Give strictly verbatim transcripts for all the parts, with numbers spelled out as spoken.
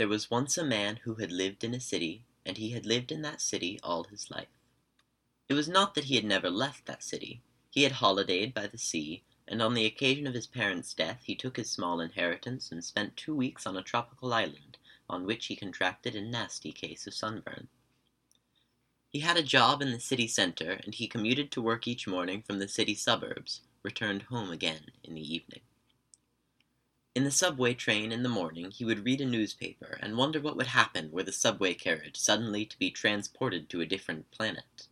There was once a man who had lived in a city, and he had lived in that city all his life. It was not that he had never left that city. He had holidayed by the sea, and on the occasion of his parents' death he took his small inheritance and spent two weeks on a tropical island, on which he contracted a nasty case of sunburn. He had a job in the city center, and he commuted to work each morning from the city suburbs, returned home again in the evening. In the subway train in the morning, he would read a newspaper and wonder what would happen were the subway carriage suddenly to be transported to a different planet.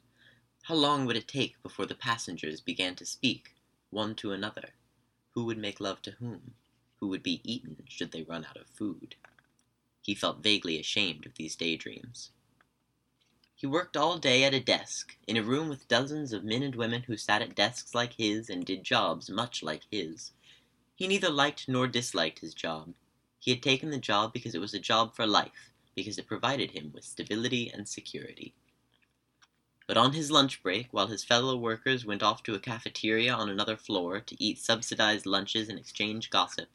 How long would it take before the passengers began to speak, one to another? Who would make love to whom? Who would be eaten should they run out of food? He felt vaguely ashamed of these daydreams. He worked all day at a desk, in a room with dozens of men and women who sat at desks like his and did jobs much like his. He neither liked nor disliked his job. He had taken the job because it was a job for life, because it provided him with stability and security. But on his lunch break, while his fellow workers went off to a cafeteria on another floor to eat subsidized lunches and exchange gossip,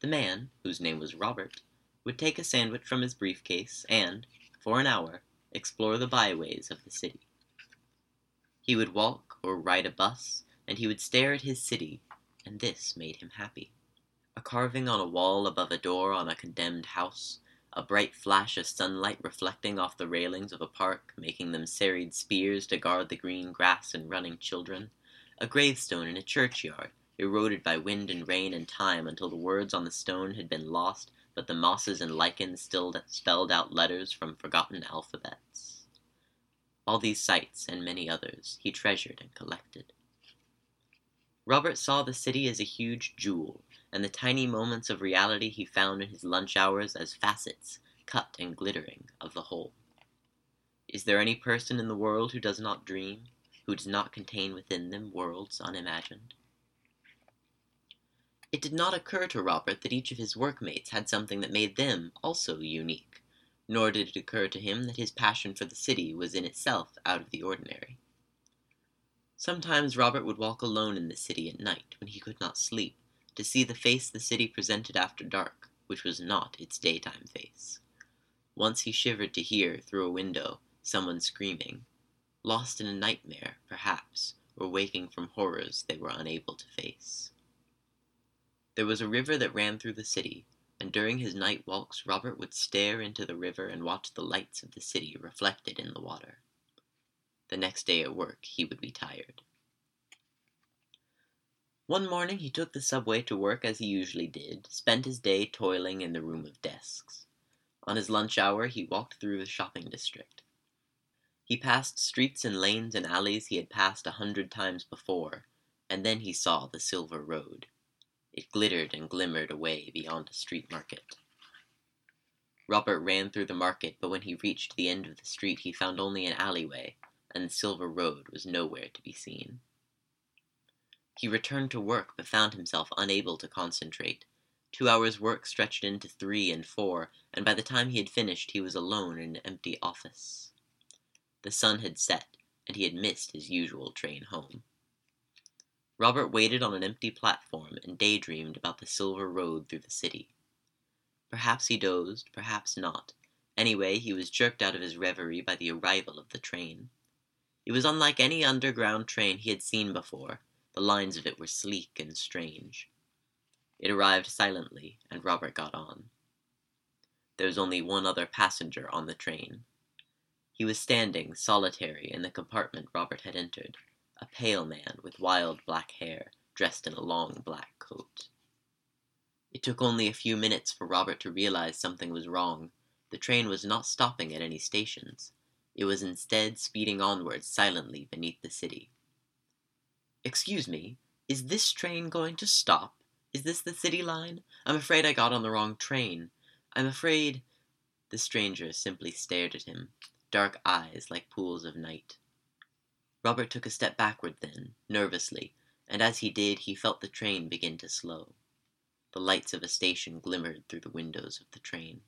the man, whose name was Robert, would take a sandwich from his briefcase and, for an hour, explore the byways of the city. He would walk or ride a bus, and he would stare at his city, and this made him happy. A carving on a wall above a door on a condemned house, a bright flash of sunlight reflecting off the railings of a park, making them serried spears to guard the green grass and running children, a gravestone in a churchyard, eroded by wind and rain and time until the words on the stone had been lost, but the mosses and lichens still spelled out letters from forgotten alphabets. All these sights and many others he treasured and collected. Robert saw the city as a huge jewel, and the tiny moments of reality he found in his lunch hours as facets, cut and glittering, of the whole. Is there any person in the world who does not dream, who does not contain within them worlds unimagined? It did not occur to Robert that each of his workmates had something that made them also unique, nor did it occur to him that his passion for the city was in itself out of the ordinary. Sometimes Robert would walk alone in the city at night, when he could not sleep, to see the face the city presented after dark, which was not its daytime face. Once he shivered to hear, through a window, someone screaming, lost in a nightmare, perhaps, or waking from horrors they were unable to face. There was a river that ran through the city, and during his night walks Robert would stare into the river and watch the lights of the city reflected in the water. The next day at work, he would be tired. One morning, he took the subway to work as he usually did, spent his day toiling in the room of desks. On his lunch hour, he walked through the shopping district. He passed streets and lanes and alleys he had passed a hundred times before, and then he saw the Silver Road. It glittered and glimmered away beyond a street market. Robert ran through the market, but when he reached the end of the street, he found only an alleyway, and the Silver Road was nowhere to be seen. He returned to work, but found himself unable to concentrate. Two hours' work stretched into three and four, and by the time he had finished, he was alone in an empty office. The sun had set, and he had missed his usual train home. Robert waited on an empty platform and daydreamed about the Silver Road through the city. Perhaps he dozed, perhaps not. Anyway, he was jerked out of his reverie by the arrival of the train. It was unlike any underground train he had seen before. The lines of it were sleek and strange. It arrived silently, and Robert got on. There was only one other passenger on the train. He was standing, solitary, in the compartment Robert had entered, a pale man with wild black hair, dressed in a long black coat. It took only a few minutes for Robert to realize something was wrong. The train was not stopping at any stations. It was instead speeding onward silently beneath the city. "Excuse me, is this train going to stop? Is this the city line? I'm afraid I got on the wrong train. I'm afraid—" The stranger simply stared at him, dark eyes like pools of night. Robert took a step backward then, nervously, and as he did, he felt the train begin to slow. The lights of a station glimmered through the windows of the train.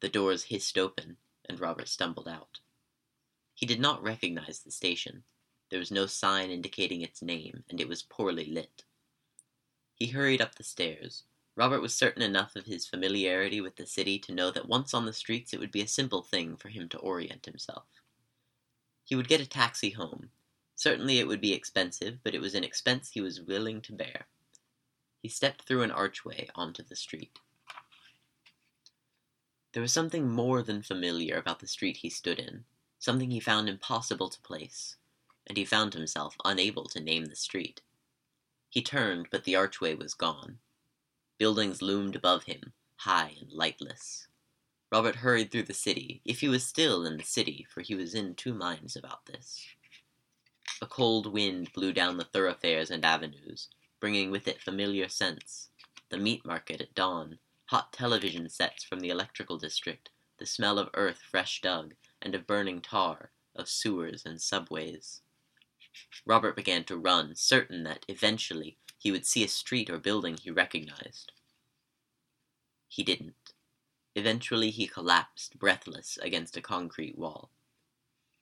The doors hissed open, and Robert stumbled out. He did not recognize the station. There was no sign indicating its name, and it was poorly lit. He hurried up the stairs, Robert was certain enough of his familiarity with the city to know that once on the streets it would be a simple thing for him to orient himself. He would get a taxi home. Certainly it would be expensive, but it was an expense he was willing to bear. He stepped through an archway onto the street. There was something more than familiar about the street he stood in, something he found impossible to place, and he found himself unable to name the street. He turned, but the archway was gone. Buildings loomed above him, high and lightless. Robert hurried through the city, if he was still in the city, for he was in two minds about this. A cold wind blew down the thoroughfares and avenues, bringing with it familiar scents, the meat market at dawn, hot television sets from the electrical district, the smell of earth fresh dug, and of burning tar, of sewers and subways. Robert began to run, certain that, eventually, he would see a street or building he recognized. He didn't. Eventually he collapsed, breathless, against a concrete wall.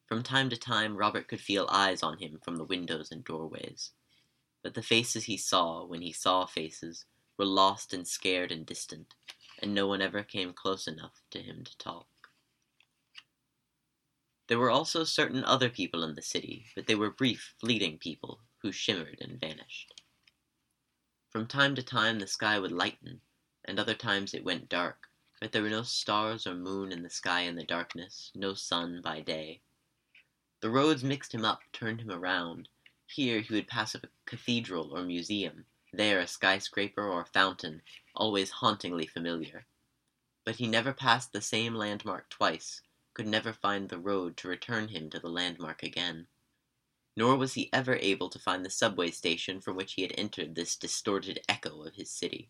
From time to time, Robert could feel eyes on him from the windows and doorways. But the faces he saw, when he saw faces, were lost and scared and distant, and no one ever came close enough to him to talk. There were also certain other people in the city, but they were brief, fleeting people who shimmered and vanished. From time to time the sky would lighten, and other times it went dark, but there were no stars or moon in the sky in the darkness, no sun by day. The roads mixed him up, turned him around. Here he would pass a cathedral or museum, there a skyscraper or a fountain, always hauntingly familiar. But he never passed the same landmark twice, could never find the road to return him to the landmark again. Nor was he ever able to find the subway station from which he had entered this distorted echo of his city.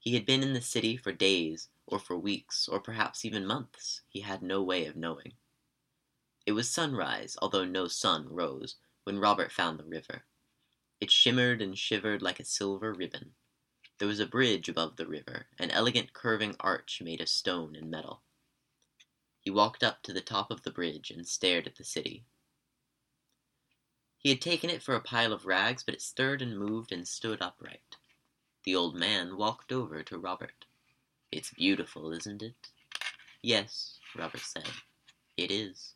He had been in the city for days, or for weeks, or perhaps even months. He had no way of knowing. It was sunrise, although no sun rose, when Robert found the river. It shimmered and shivered like a silver ribbon. There was a bridge above the river, an elegant curving arch made of stone and metal. He walked up to the top of the bridge and stared at the city. He had taken it for a pile of rags, but it stirred and moved and stood upright. The old man walked over to Robert. "It's beautiful, isn't it?" "Yes," Robert said. "It is."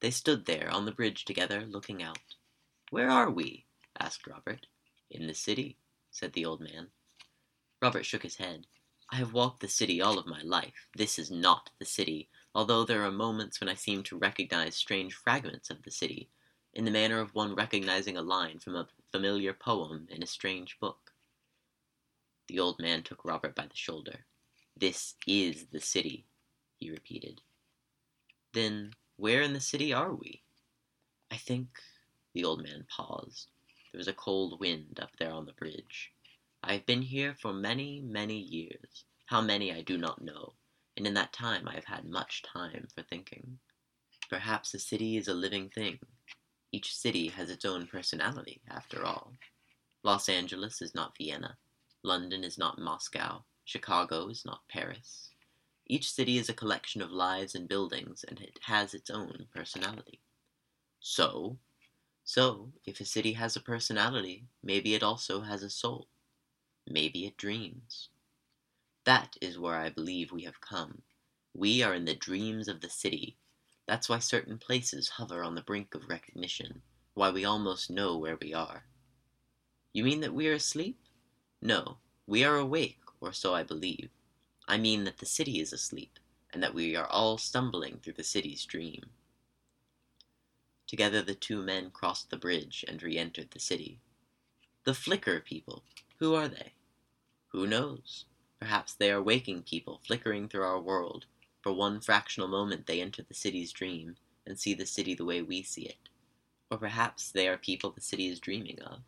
They stood there on the bridge together, looking out. "Where are we?" asked Robert. "In the city," said the old man. Robert shook his head. "I have walked the city all of my life. This is not the city, although there are moments when I seem to recognize strange fragments of the city, in the manner of one recognizing a line from a familiar poem in a strange book." The old man took Robert by the shoulder. "This is the city," he repeated. "Then where in the city are we?" "I think—" The old man paused. There was a cold wind up there on the bridge. "I have been here for many, many years, how many I do not know, and in that time I have had much time for thinking. Perhaps a city is a living thing. Each city has its own personality, after all. Los Angeles is not Vienna. London is not Moscow. Chicago is not Paris. Each city is a collection of lives and buildings, and it has its own personality." So, so, if a city has a personality, maybe it also has a soul. Maybe it dreams. That is where I believe we have come. We are in the dreams of the city. That's why certain places hover on the brink of recognition, why we almost know where we are. You mean that we are asleep? No, we are awake, or so I believe. I mean that the city is asleep, and that we are all stumbling through the city's dream. Together the two men crossed the bridge and re-entered the city. The flicker people, who are they? Who knows? Perhaps they are waking people flickering through our world. For one fractional moment they enter the city's dream and see the city the way we see it. Or perhaps they are people the city is dreaming of.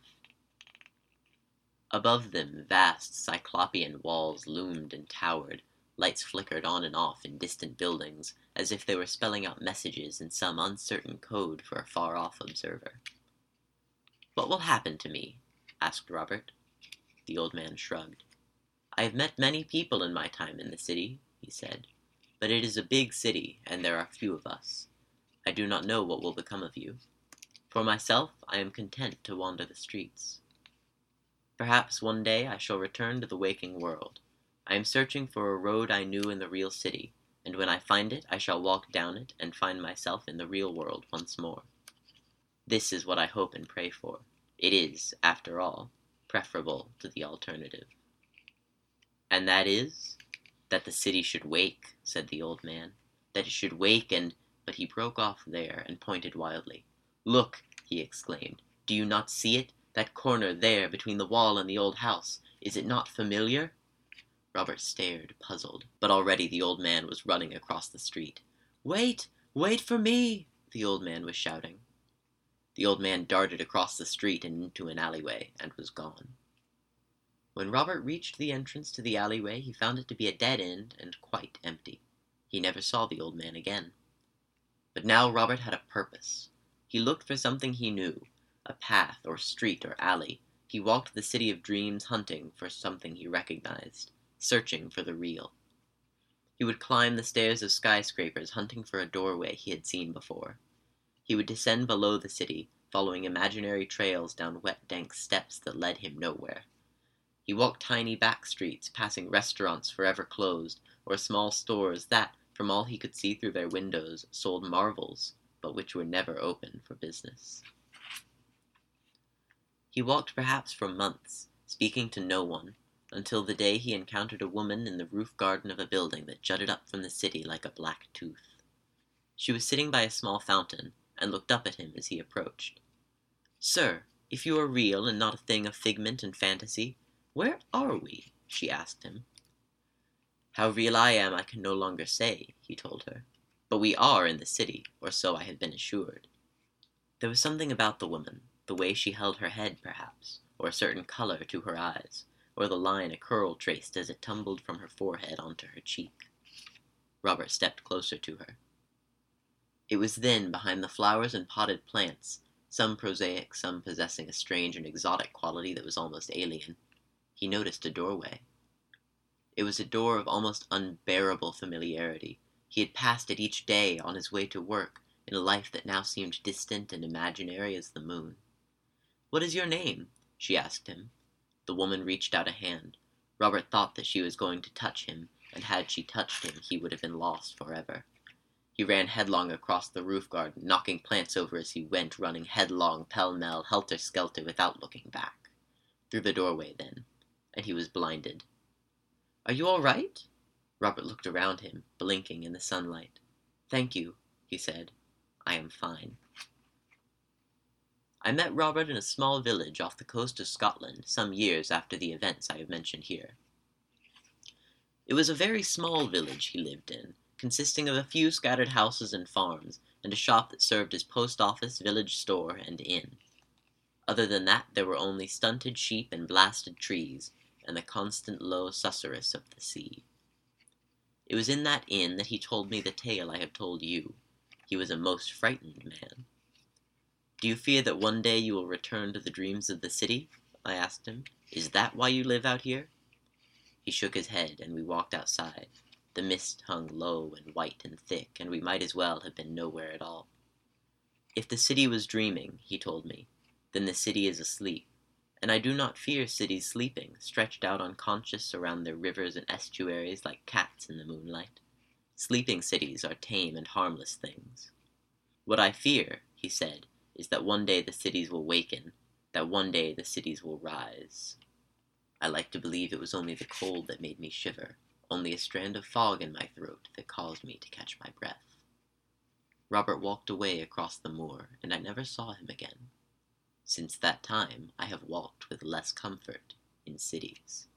Above them, vast cyclopean walls loomed and towered. Lights flickered on and off in distant buildings, as if they were spelling out messages in some uncertain code for a far-off observer. "What will happen to me?" asked Robert. The old man shrugged. "I have met many people in my time in the city," he said, "but it is a big city, and there are few of us. I do not know what will become of you. For myself, I am content to wander the streets." Perhaps one day I shall return to the waking world. I am searching for a road I knew in the real city, and when I find it, I shall walk down it and find myself in the real world once more. This is what I hope and pray for. It is, after all, preferable to the alternative. And that is, that the city should wake, said the old man, that it should wake and... But he broke off there and pointed wildly. Look, he exclaimed, do you not see it? That corner there, between the wall and the old house, is it not familiar? Robert stared, puzzled, but already the old man was running across the street. Wait, wait for me, the old man was shouting. The old man darted across the street and into an alleyway, and was gone. When Robert reached the entrance to the alleyway, he found it to be a dead end and quite empty. He never saw the old man again. But now Robert had a purpose. He looked for something he knew. A path or street or alley. He walked the city of dreams hunting for something he recognized, searching for the real. He would climb the stairs of skyscrapers hunting for a doorway he had seen before. He would descend below the city, following imaginary trails down wet, dank steps that led him nowhere. He walked tiny back streets, passing restaurants forever closed, or small stores that, from all he could see through their windows, sold marvels, but which were never open for business. He walked perhaps for months, speaking to no one, until the day he encountered a woman in the roof garden of a building that jutted up from the city like a black tooth. She was sitting by a small fountain, and looked up at him as he approached. Sir, if you are real and not a thing of figment and fantasy, where are we? She asked him. How real I am I can no longer say, he told her, but we are in the city, or so I had been assured. There was something about the woman, the way she held her head, perhaps, or a certain color to her eyes, or the line a curl traced as it tumbled from her forehead onto her cheek. Robert stepped closer to her. It was then, behind the flowers and potted plants, some prosaic, some possessing a strange and exotic quality that was almost alien, he noticed a doorway. It was a door of almost unbearable familiarity. He had passed it each day on his way to work, in a life that now seemed distant and imaginary as the moon. "What is your name?" she asked him. The woman reached out a hand. Robert thought that she was going to touch him, and had she touched him, he would have been lost forever. He ran headlong across the roof garden, knocking plants over as he went, running headlong, pell-mell, helter-skelter, without looking back. Through the doorway, then, and he was blinded. "Are you all right?" Robert looked around him, blinking in the sunlight. "Thank you," he said. "I am fine." I met Robert in a small village off the coast of Scotland some years after the events I have mentioned here. It was a very small village he lived in, consisting of a few scattered houses and farms, and a shop that served as post office, village store, and inn. Other than that, there were only stunted sheep and blasted trees, and the constant low susurrus of the sea. It was in that inn that he told me the tale I have told you. He was a most frightened man. "Do you fear that one day you will return to the dreams of the city?" I asked him. "Is that why you live out here?" He shook his head, and we walked outside. The mist hung low and white and thick, and we might as well have been nowhere at all. "If the city was dreaming," he told me, "then the city is asleep, and I do not fear cities sleeping, stretched out unconscious around their rivers and estuaries like cats in the moonlight. Sleeping cities are tame and harmless things. What I fear," he said, "is that one day the cities will waken, that one day the cities will rise." I like to believe it was only the cold that made me shiver, only a strand of fog in my throat that caused me to catch my breath. Robert walked away across the moor, and I never saw him again. Since that time, I have walked with less comfort in cities.